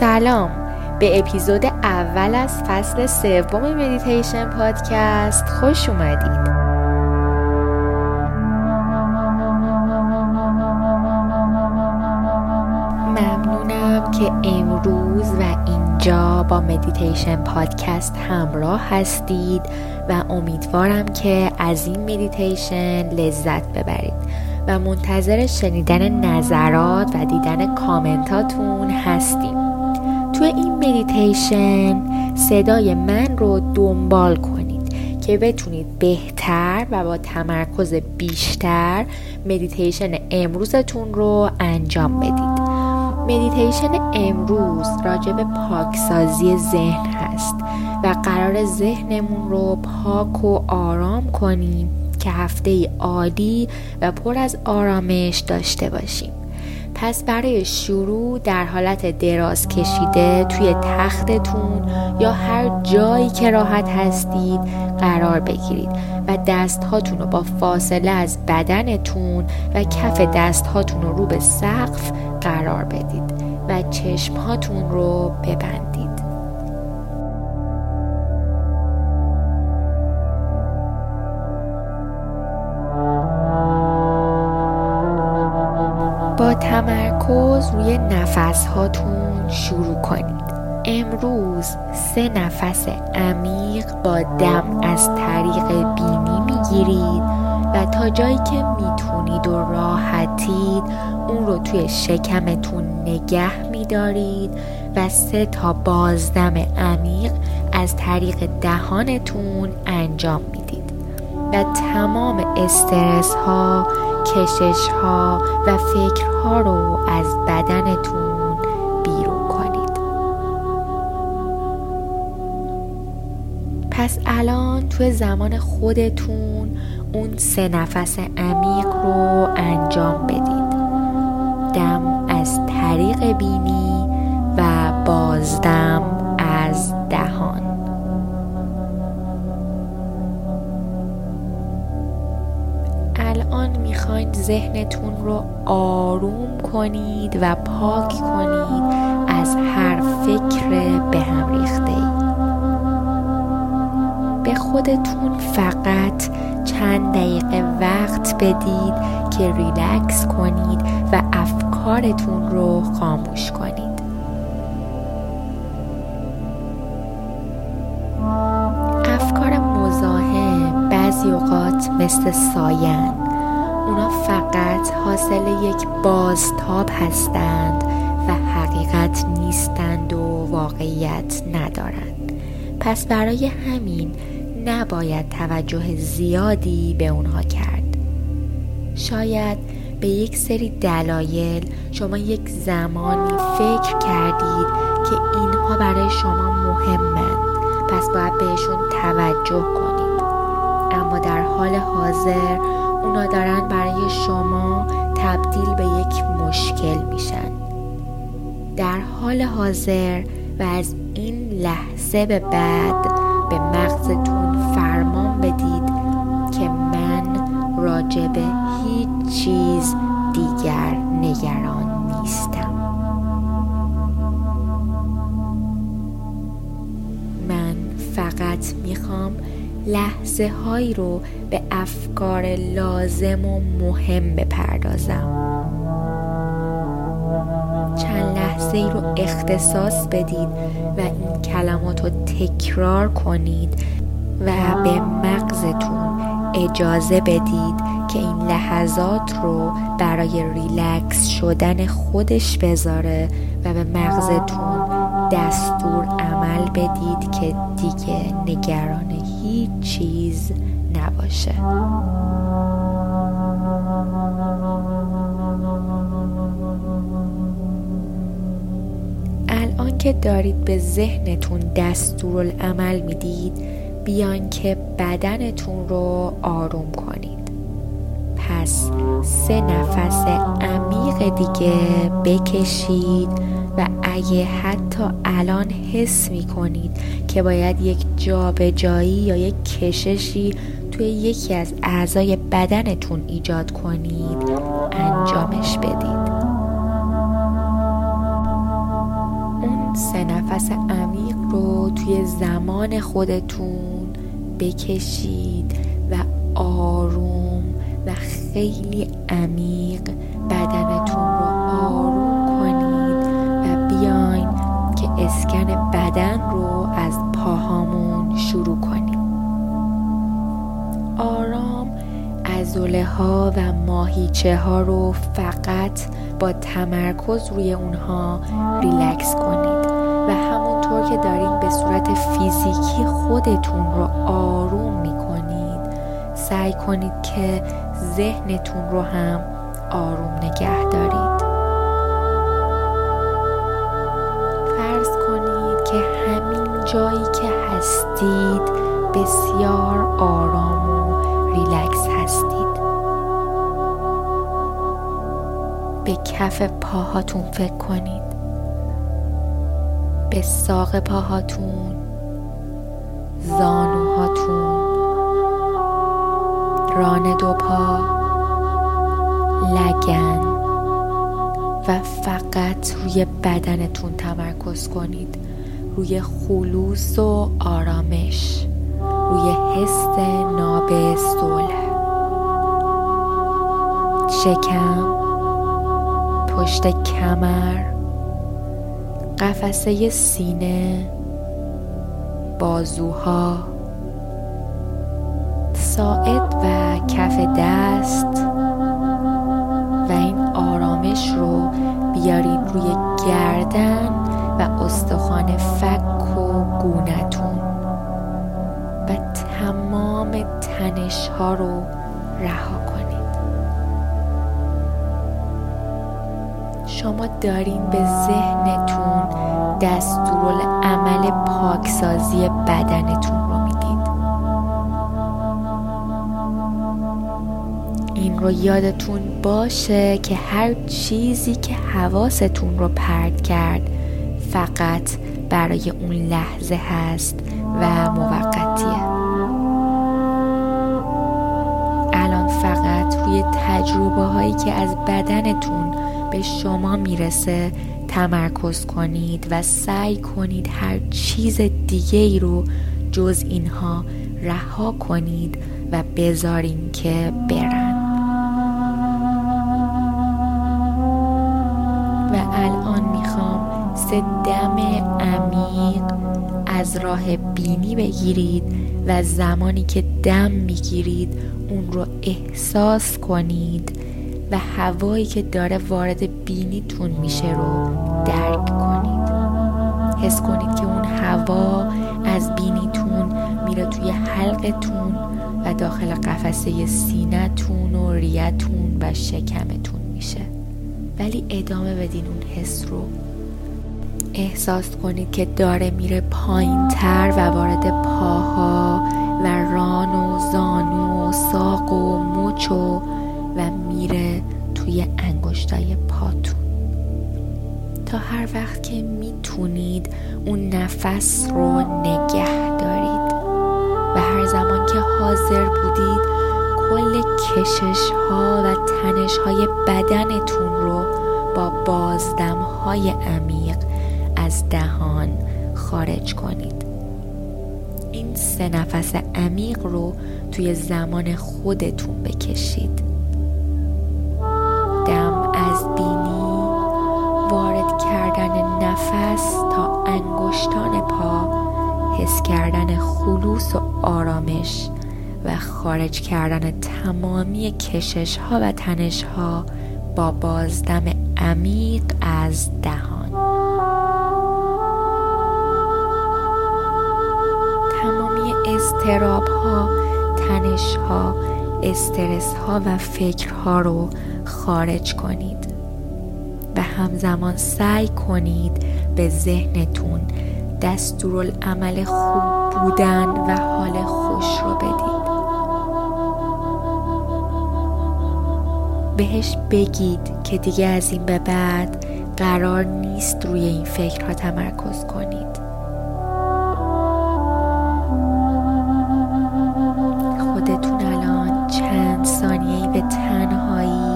سلام، به اپیزود اول از فصل سوم مدیتیشن پادکست خوش اومدید. ممنونم که امروز و اینجا با مدیتیشن پادکست همراه هستید و امیدوارم که از این مدیتیشن لذت ببرید و منتظر شنیدن نظرات و دیدن کامنتاتون هستیم. توی این مدیتیشن صدای من رو دنبال کنید که بتونید بهتر و با تمرکز بیشتر مدیتیشن امروزتون رو انجام بدید. مدیتیشن امروز راجع به پاکسازی ذهن هست و قرار ذهنمون رو پاک و آرام کنیم که هفته عادی و پر از آرامش داشته باشیم. پس برای شروع در حالت دراز کشیده توی تختتون یا هر جایی که راحت هستید قرار بگیرید و دستهاتون رو با فاصله از بدنتون و کف دستهاتون رو رو به سقف قرار بدید و چشمهاتون رو ببندید. با تمرکز روی نفس هاتون شروع کنید. امروز 3 نفس عمیق با دم از طریق بینی میگیرید و تا جایی که میتونید و راحتید اون رو توی شکمتون نگه میدارید و 3 تا بازدم عمیق از طریق دهانتون انجام میدید و تمام استرس ها، کشش ها و فکرها رو از بدنتون بیرون کنید. پس الان توی زمان خودتون اون 3 نفس عمیق رو انجام بدید. دم از طریق بینی و بازدم از دهان. الان میخواین ذهنتون رو آروم کنید و پاک کنید از هر فکر به هم ریخته‌ای. به خودتون فقط چند دقیقه وقت بدید که ریلکس کنید و افکارتون رو خاموش کنید. اوقات مثل سایه‌اند، اونا فقط حاصل یک بازتاب هستند و حقیقت نیستند و واقعیت ندارند. پس برای همین نباید توجه زیادی به اونها کرد. شاید به یک سری دلایل شما یک زمانی فکر کردید که اینها برای شما مهمند، پس باید بهشون توجه کنید، اما در حال حاضر اونا دارن برای شما تبدیل به یک مشکل میشن. در حال حاضر و از این لحظه به بعد به مغزتون فرمان بدید که من راجع به هیچ چیز دیگر نگران نیستم. من فقط میخوام لحظه هایی رو به افکار لازم و مهم بپردازم. چند لحظه ای رو اختصاص بدید و این کلمات رو تکرار کنید و به مغزتون اجازه بدید که این لحظات رو برای ریلکس شدن خودش بذاره و به مغزتون دستور عمل بدید که دیگه نگران هیچ چیز نباشه. الان که دارید به ذهنتون دستورالعمل میدید، بیان که بدنتون رو آروم کنید. پس 3 نفس عمیق دیگه بکشید و اگه حتی الان حس می کنید که باید یک جابجایی یا یک کششی توی یکی از اعضای بدنتون ایجاد کنید، انجامش بدید. اون 3 نفس عمیق رو توی زمان خودتون بکشید و آروم و خیلی عمیق بدنتون رو آروم کنید و بیاین که اسکن بدن رو از پاهامون شروع کنیم. آرام عضله ها و ماهیچه ها رو فقط با تمرکز روی اونها ریلکس کنید و همونطور که دارین به صورت فیزیکی خودتون رو آروم میکنید سعی کنید که ذهنتون رو هم آروم نگه دارید. فرض کنید که همین جایی که هستید بسیار آرام و ریلکس هستید. به کف پاهاتون فکر کنید، به ساق پاهاتون، زانوهاتون، ران دو پا، لگن و فقط روی بدنتون تمرکز کنید، روی خلوص و آرامش، روی حس ناب صلح، شکم، پشت کمر، قفسه سینه، بازوها، ساعد و کف دست و این آرامش رو بیارید روی گردن و استخوان فک و گونه‌تون و تمام تنش ها رو رها کنید. شما دارین به ذهنتون دستورالعمل پاکسازی بدنتون رو میدید. این رو یادتون باشه که هر چیزی که حواستون رو پرت کرد فقط برای اون لحظه هست و موقتیه. الان فقط روی تجربه هایی که از بدنتون به شما میرسه تمرکز کنید و سعی کنید هر چیز دیگه ای رو جز اینها رها کنید و بذارین که برن. و الان میخوام 3 دم عمیق از راه بینی بگیرید و زمانی که دم میگیرید اون رو احساس کنید و هوایی که داره وارد بینیتون میشه رو درک کنید. حس کنید که اون هوا از بینیتون میره توی حلقتون و داخل قفسه سینه‌تون و ریه‌تون و شکمتون میشه. ولی ادامه بدین اون حس رو. احساس کنید که داره میره پایین‌تر و وارد پاها و ران و زانو و ساق و مچ و میره توی انگشتای پاتون. تا هر وقت که میتونید اون نفس رو نگه دارید و هر زمان که حاضر بودید کل کشش ها و تنش های بدنتون رو با بازدم های عمیق از دهان خارج کنید. این 3 نفس عمیق رو توی زمان خودتون بکشید. نفس تا انگشتان پا، حس کردن خلوص و آرامش و خارج کردن تمامی کشش ها و تنش ها با بازدم عمیق از دهان. تمامی اضطراب ها، تنش ها، استرس ها و فکر ها رو خارج کنید. و همزمان سعی کنید به ذهنتون دستورالعمل خوب بودن و حال خوش رو بدید. بهش بگید که دیگه از این به بعد قرار نیست روی این فکرها تمرکز کنید. خودتون الان چند ثانیه‌ای به تنهایی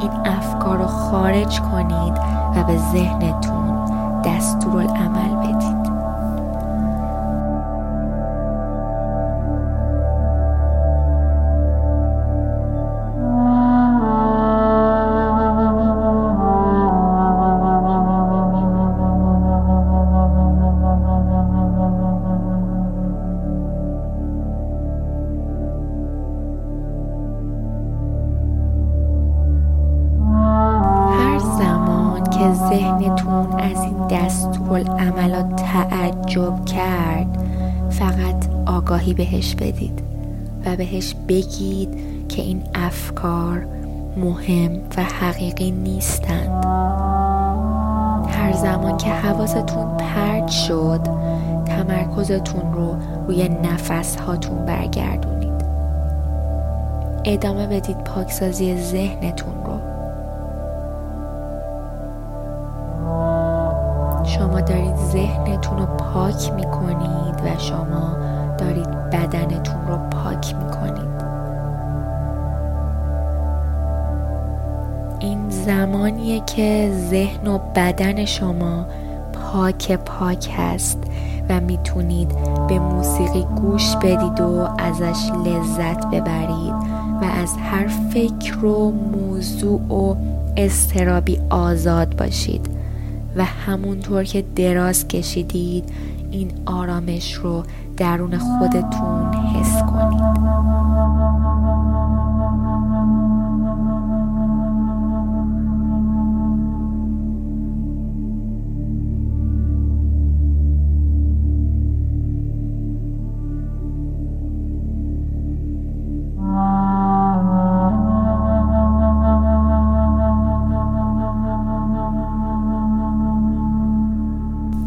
این افکار رو خارج کنید و به ذهنتون دستورالعمل ذهنتون از این دستورالعمل‌ها تعجب کرد، فقط آگاهی بهش بدید و بهش بگید که این افکار مهم و حقیقی نیستند. هر زمان که حواستون پرت شد، تمرکزتون رو روی نفس هاتون برگردونید. ادامه بدید پاکسازی ذهنتون رو. شما دارید ذهنتون رو پاک میکنید و شما دارید بدنتون رو پاک میکنید. این زمانیه که ذهن و بدن شما پاک پاک هست و میتونید به موسیقی گوش بدید و ازش لذت ببرید و از هر فکر و موضوع و اضطرابی آزاد باشید و همونطور که دراز کشیدید این آرامش رو درون خودتون حس کنید.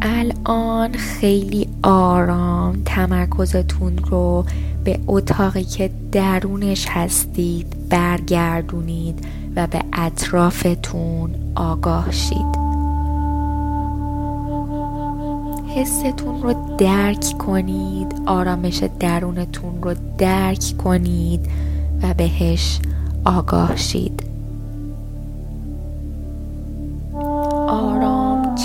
الان خیلی آرام تمرکزتون رو به اتاقی که درونش هستید برگردونید و به اطرافتون آگاه شید. حستون رو درک کنید، آرامش درونتون رو درک کنید و بهش آگاه شید.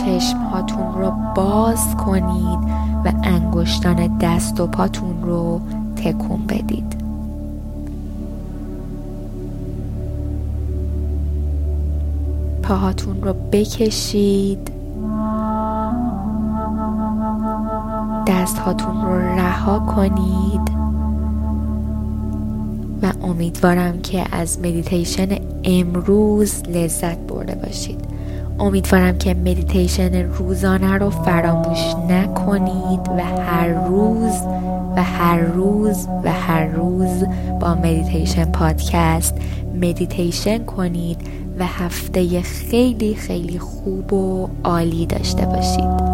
چشمهاتون رو باز کنید و انگشتان دست و پاتون رو تکون بدید. پاهاتون رو بکشید. دستهاتون رو رها کنید و امیدوارم که از مدیتیشن امروز لذت برده باشید. امیدوارم که مدیتیشن روزانه رو فراموش نکنید و هر روز با مدیتیشن پادکست مدیتیشن کنید و هفته خیلی خیلی خوب و عالی داشته باشید.